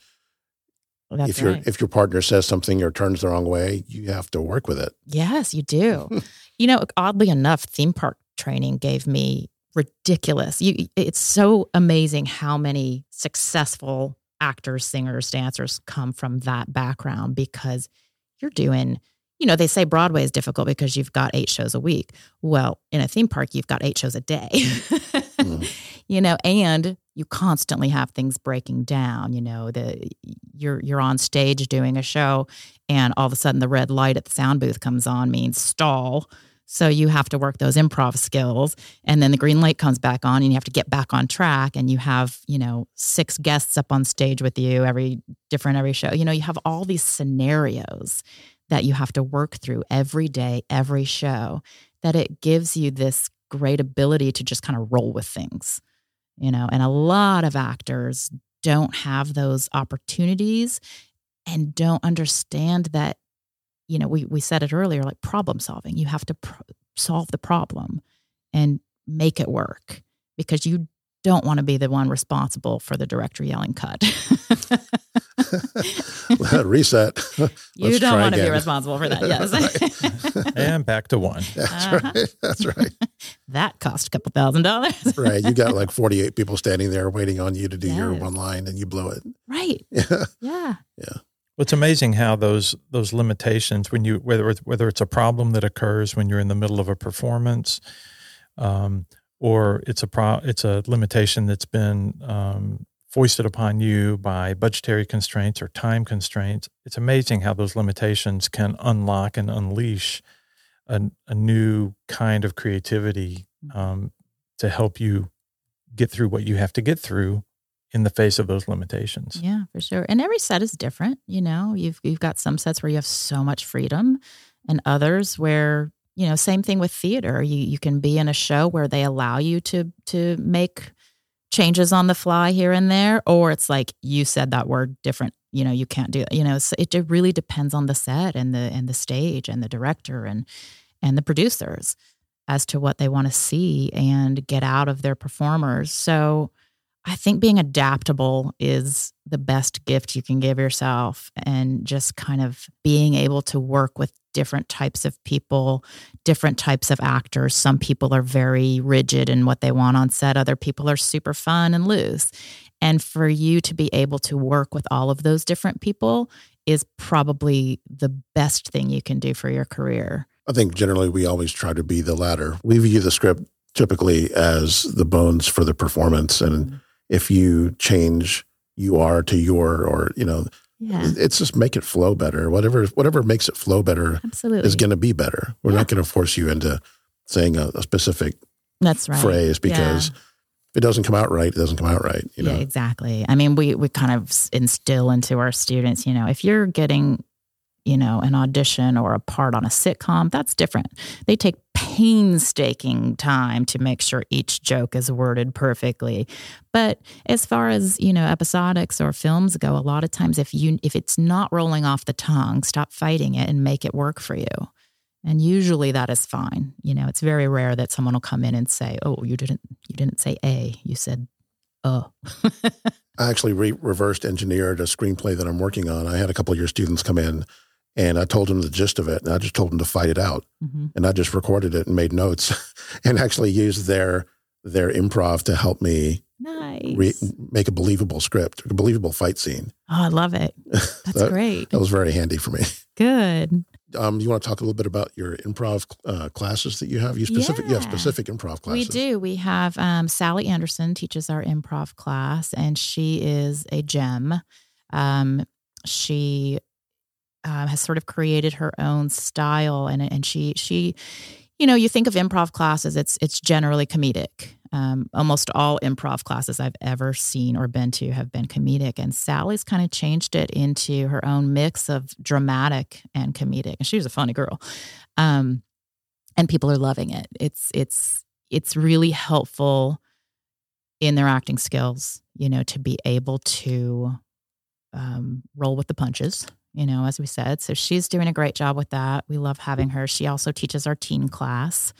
well, if your partner says something or turns the wrong way, you have to work with it. Yes, you do. You know, oddly enough, theme park training gave me ridiculous. It's so amazing how many successful actors, singers, dancers come from that background because you're doing... You know, they say Broadway is difficult because you've got 8 shows a week. Well, in a theme park, you've got 8 shows a day, mm. you know, and you constantly have things breaking down. You know, you're on stage doing a show and all of a sudden the red light at the sound booth comes on means stall. So you have to work those improv skills and then the green light comes back on and you have to get back on track and you have, you know, 6 guests up on stage with you, every show. You know, you have all these scenarios that you have to work through every day, every show, that it gives you this great ability to just kind of roll with things, you know, and a lot of actors don't have those opportunities and don't understand that, you know, we said it earlier, like problem solving, you have to solve the problem and make it work because you don't want to be the one responsible for the director yelling cut. Reset. You don't want to be responsible for that. Yes. And back to 1. That's right. That's right. That cost a couple $1,000. Right. You got like 48 people standing there waiting on you to do your one line and you blow it. Right. Yeah. Yeah. Yeah. Well, it's amazing how those limitations, when you whether it's a problem that occurs when you're in the middle of a performance, or it's a limitation that's been foisted upon you by budgetary constraints or time constraints. It's amazing how those limitations can unlock and unleash a new kind of creativity to help you get through what you have to get through in the face of those limitations. Yeah, for sure. And every set is different. You know, you've got some sets where you have so much freedom and others where, you know, same thing with theater. You can be in a show where they allow you to make changes on the fly here and there, or it's like you said that word different. You know, you can't do that. You know, so it really depends on the set and the stage and the director and the producers as to what they want to see and get out of their performers. So I think being adaptable is the best gift you can give yourself, and just kind of being able to work with different types of people, different types of actors. Some people are very rigid in what they want on set. Other people are super fun and loose. And for you to be able to work with all of those different people is probably the best thing you can do for your career. I think generally we always try to be the latter. We view the script typically as the bones for the performance. And if you change you are to your, or, you know, it's just make it flow better. Whatever makes it flow better is going to be better. We're not going to force you into saying a specific phrase because if it doesn't come out right, it doesn't come out right. You know? Yeah, exactly. I mean, we kind of instill into our students, you know, if you're getting, you know, an audition or a part on a sitcom, that's different. They take painstaking time to make sure each joke is worded perfectly. But as far as, you know, episodics or films go, a lot of times if it's not rolling off the tongue, stop fighting it and make it work for you. And usually that is fine. You know, it's very rare that someone will come in and say, "Oh, you didn't say A, you said oh." I actually reversed engineered a screenplay that I'm working on. I had a couple of your students come in, and I told him the gist of it, and I just told him to fight it out. Mm-hmm. And I just recorded it and made notes and actually used their improv to help me make a believable script, a believable fight scene. Oh, I love it. That's great. That was very handy for me. Good. You want to talk a little bit about your improv classes that you have? You have specific improv classes. We do. We have Sally Anderson teaches our improv class, and she is a gem. She has sort of created her own style, and she, you know, you think of improv classes, it's generally comedic. Almost all improv classes I've ever seen or been to have been comedic, and Sally's kind of changed it into her own mix of dramatic and comedic. And she was a funny girl, and people are loving it. It's really helpful in their acting skills, you know, to be able to roll with the punches. You know, as we said. So she's doing a great job with that. We love having her. She also teaches our teen class.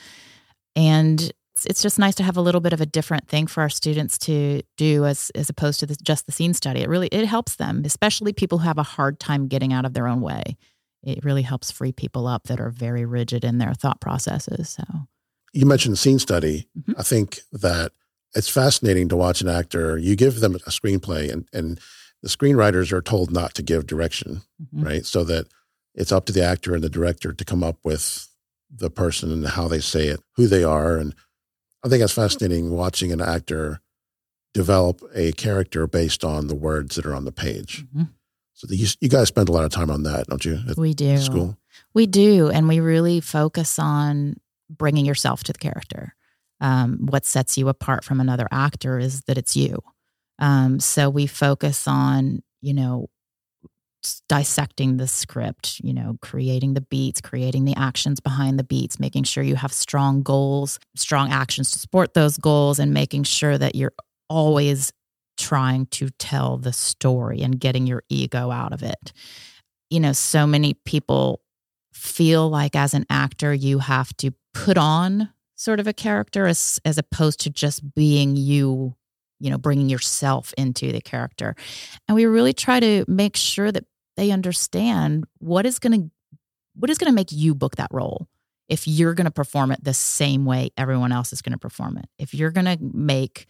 And it's just nice to have a little bit of a different thing for our students to do as opposed to just the scene study. It helps them, especially people who have a hard time getting out of their own way. It really helps free people up that are very rigid in their thought processes. So you mentioned scene study. Mm-hmm. I think that it's fascinating to watch an actor. You give them a screenplay and the screenwriters are told not to give direction, right? So that it's up to the actor and the director to come up with the person and how they say it, who they are. And I think that's fascinating watching an actor develop a character based on the words that are on the page. Mm-hmm. So you guys spend a lot of time on that, don't you? We do. School? We do. And we really focus on bringing yourself to the character. What sets you apart from another actor is that it's you. So we focus on, you know, dissecting the script, you know, creating the beats, creating the actions behind the beats, making sure you have strong goals, strong actions to support those goals, and making sure that you're always trying to tell the story and getting your ego out of it. You know, so many people feel like as an actor, you have to put on sort of a character as opposed to just being you. You know, bringing yourself into the character. And we really try to make sure that they understand what is going to make you book that role. If you're going to perform it the same way everyone else is going to perform it, if you're going to make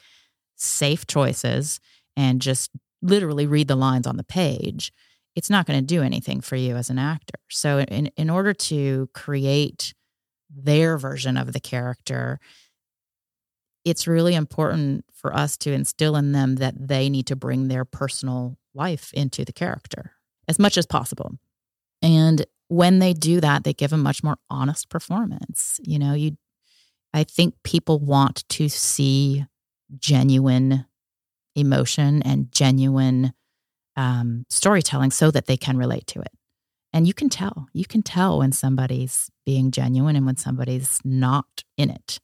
safe choices and just literally read the lines on the page, it's not going to do anything for you as an actor. So in order to create their version of the character, it's really important for us to instill in them that they need to bring their personal life into the character as much as possible. And when they do that, they give a much more honest performance. You know, I think people want to see genuine emotion and genuine storytelling so that they can relate to it. And you can tell when somebody's being genuine and when somebody's not in it.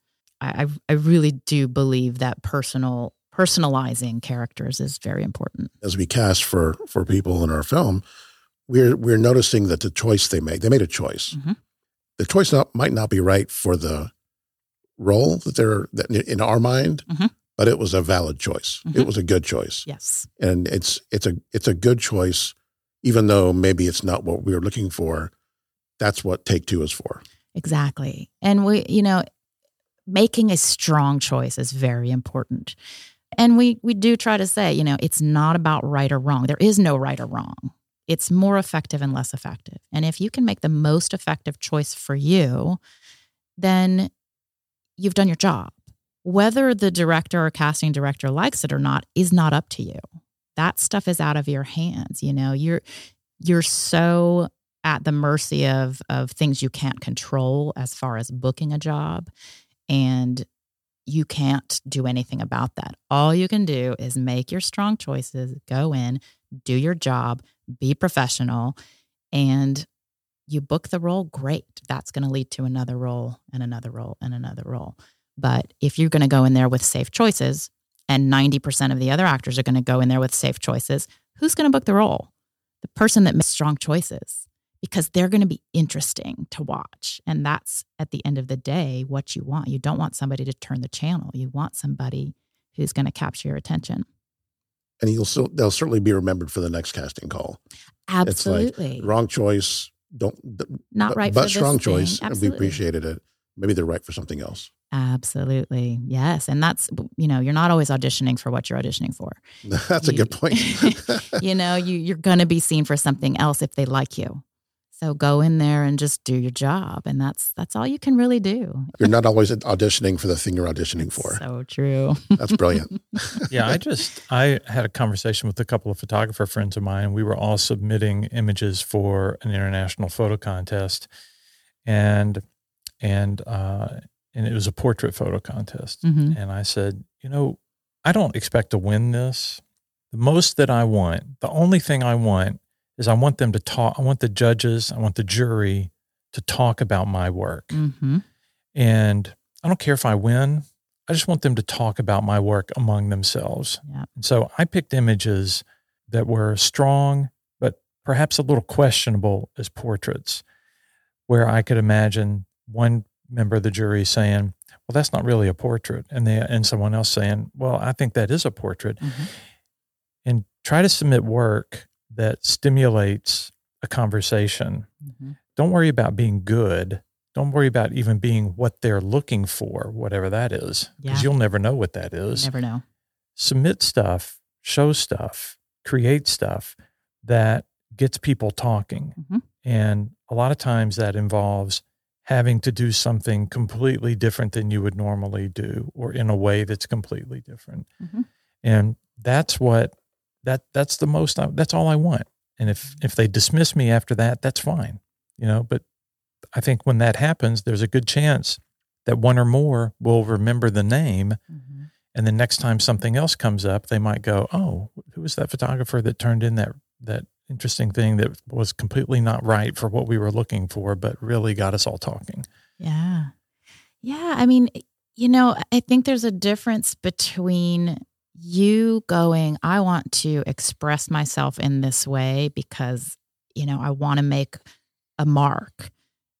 I really do believe that personal personalizing characters is very important. As we cast for people in our film, we're noticing that the choice they made a choice. Mm-hmm. The choice might not be right for the role that in our mind, mm-hmm. but it was a valid choice. Mm-hmm. It was a good choice. Yes, and it's a good choice, even though maybe it's not what we were looking for. That's what Take Two is for. Exactly, and we, making a strong choice is very important. And we do try to say, it's not about right or wrong. There is no right or wrong. It's more effective and less effective. And if you can make the most effective choice for you, then you've done your job. Whether the director or casting director likes it or not is not up to you. That stuff is out of your hands. You're so at the mercy of things you can't control as far as booking a job. And you can't do anything about that. All you can do is make your strong choices, go in, do your job, be professional, and you book the role, great. That's going to lead to another role and another role and another role. But if you're going to go in there with safe choices and 90% of the other actors are going to go in there with safe choices, who's going to book the role? The person that makes strong choices. Because they're going to be interesting to watch. And that's, at the end of the day, what you want. You don't want somebody to turn the channel. You want somebody who's going to capture your attention. And they'll certainly be remembered for the next casting call. Absolutely. It's like, wrong choice. Not right for this thing. But strong choice. And we appreciated it. Maybe they're right for something else. Absolutely. Yes. And that's, you're not always auditioning for what you're auditioning for. That's a good point. You're going to be seen for something else if they like you. So go in there and just do your job. And that's all you can really do. You're not always auditioning for the thing you're auditioning for. So true. That's brilliant. Yeah, I had a conversation with a couple of photographer friends of mine. We were all submitting images for an international photo contest. And it was a portrait photo contest. Mm-hmm. And I said, I don't expect to win this. The most that I want, the only thing I want, is I want them to talk. I want the judges, I want the jury to talk about my work. Mm-hmm. And I don't care if I win. I just want them to talk about my work among themselves. Yeah. And so I picked images that were strong, but perhaps a little questionable as portraits, where I could imagine one member of the jury saying, well, that's not really a portrait. And someone else saying, well, I think that is a portrait. Mm-hmm. And try to submit work that stimulates a conversation. Mm-hmm. Don't worry about being good. Don't worry about even being what they're looking for, whatever that is, because you'll never know what that is. You never know. Submit stuff, show stuff, create stuff that gets people talking. Mm-hmm. And a lot of times that involves having to do something completely different than you would normally do, or in a way that's completely different. Mm-hmm. And that's what That's the most. That's all I want. And if they dismiss me after that, that's fine. But I think when that happens, there's a good chance that one or more will remember the name, mm-hmm. and the next time something else comes up, they might go, "Oh, who was that photographer that turned in that interesting thing that was completely not right for what we were looking for, but really got us all talking?" Yeah. I mean, I think there's a difference between you going, I want to express myself in this way because, I want to make a mark.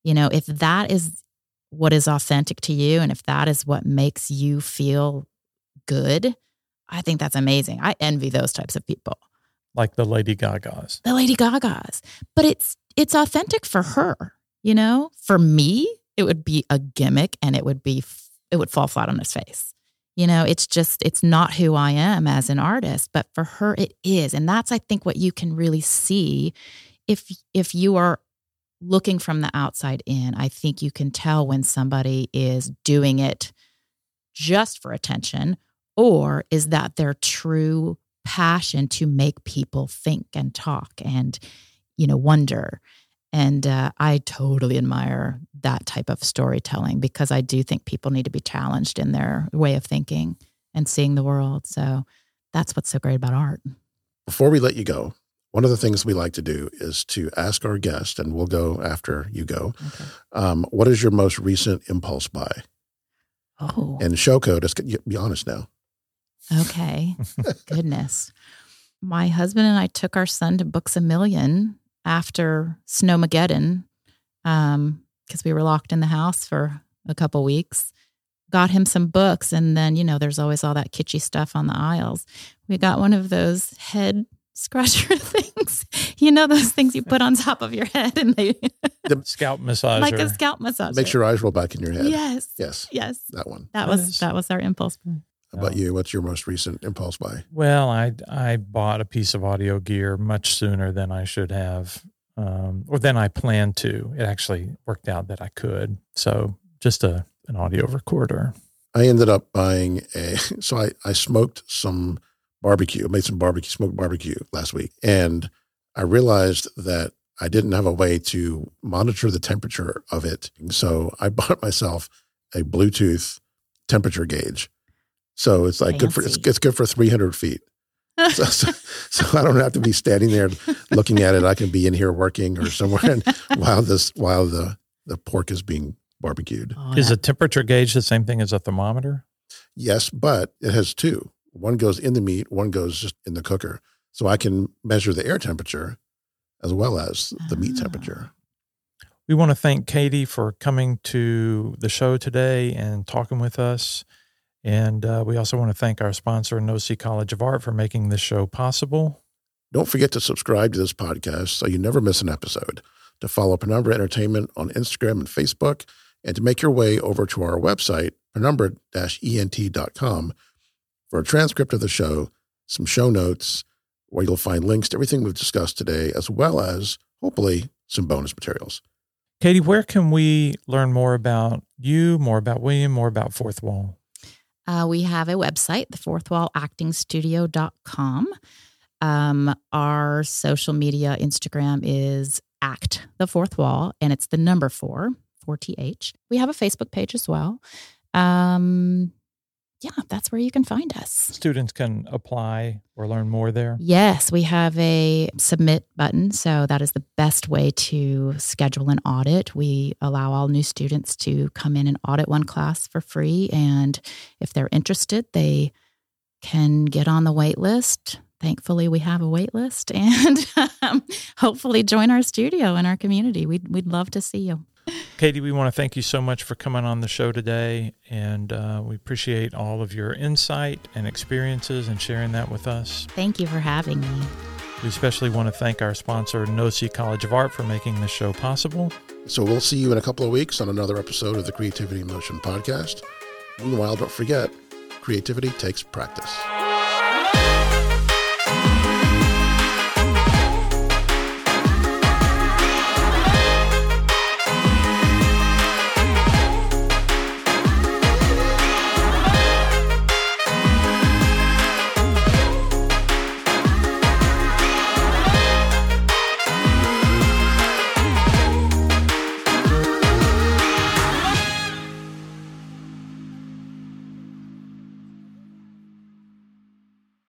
If that is what is authentic to you and if that is what makes you feel good, I think that's amazing. I envy those types of people. Like the Lady Gagas. But it's authentic for her, For me, it would be a gimmick and it would fall flat on its face. It's not who I am as an artist, but for her it is. And that's, I think, what you can really see if you are looking from the outside in. I think you can tell when somebody is doing it just for attention, or is that their true passion to make people think and talk and, wonder. And I totally admire that type of storytelling because I do think people need to be challenged in their way of thinking and seeing the world. So that's what's so great about art. Before we let you go, one of the things we like to do is to ask our guest, and we'll go after you go, okay. What is your most recent impulse buy? Oh. And show code, let's be honest now. Okay. Goodness. My husband and I took our son to Books a Million after Snowmageddon, because we were locked in the house for a couple weeks. Got him some books, and then, you know, there's always all that kitschy stuff on the aisles. We got one of those head scratcher things. You know, those things you put on top of your head, and they the scalp massager. Like a scalp massager. Makes your eyes roll back in your head. Yes. Yes. Yes. That one. That was our impulse buy. How about you? What's your most recent impulse buy? Well, I bought a piece of audio gear much sooner than I should have, or than I planned to. It actually worked out that I could. So just an audio recorder. I ended up buying I smoked some barbecue, made some smoked barbecue last week. And I realized that I didn't have a way to monitor the temperature of it. So I bought myself a Bluetooth temperature gauge. So it's like good for, it's good for 300 feet. So I don't have to be standing there looking at it. I can be in here working or somewhere and while the pork is being barbecued. Oh, is a temperature gauge the same thing as a thermometer? Yes, but it has two. One goes in the meat, one goes just in the cooker. So I can measure the air temperature as well as the meat temperature. We want to thank Katie for coming to the show today and talking with us. And we also want to thank our sponsor, Nossi College of Art, for making this show possible. Don't forget to subscribe to this podcast so you never miss an episode, to follow Penumbra Entertainment on Instagram and Facebook, and to make your way over to our website, penumbra-ent.com, for a transcript of the show, some show notes, where you'll find links to everything we've discussed today, as well as, hopefully, some bonus materials. Katie, where can we learn more about you, more about William, more about Fourth Wall? We have a website, thefourthwallactingstudio.com. Our social media, Instagram is Act the Fourth Wall, and it's the number 4, 4TH. We have a Facebook page as well. Yeah, that's where you can find us. Students can apply or learn more there? Yes, we have a submit button, so that is the best way to schedule an audit. We allow all new students to come in and audit one class for free, and if they're interested, they can get on the wait list. Thankfully, we have a wait list, and hopefully join our studio and our community. We'd love to see you. Katie, we want to thank you so much for coming on the show today, and we appreciate all of your insight and experiences and sharing that with us. Thank you for having me. We especially want to thank our sponsor, Nossi College of Art, for making this show possible. So we'll see you in a couple of weeks on another episode of the Creativity in Motion podcast. Meanwhile, don't forget, creativity takes practice.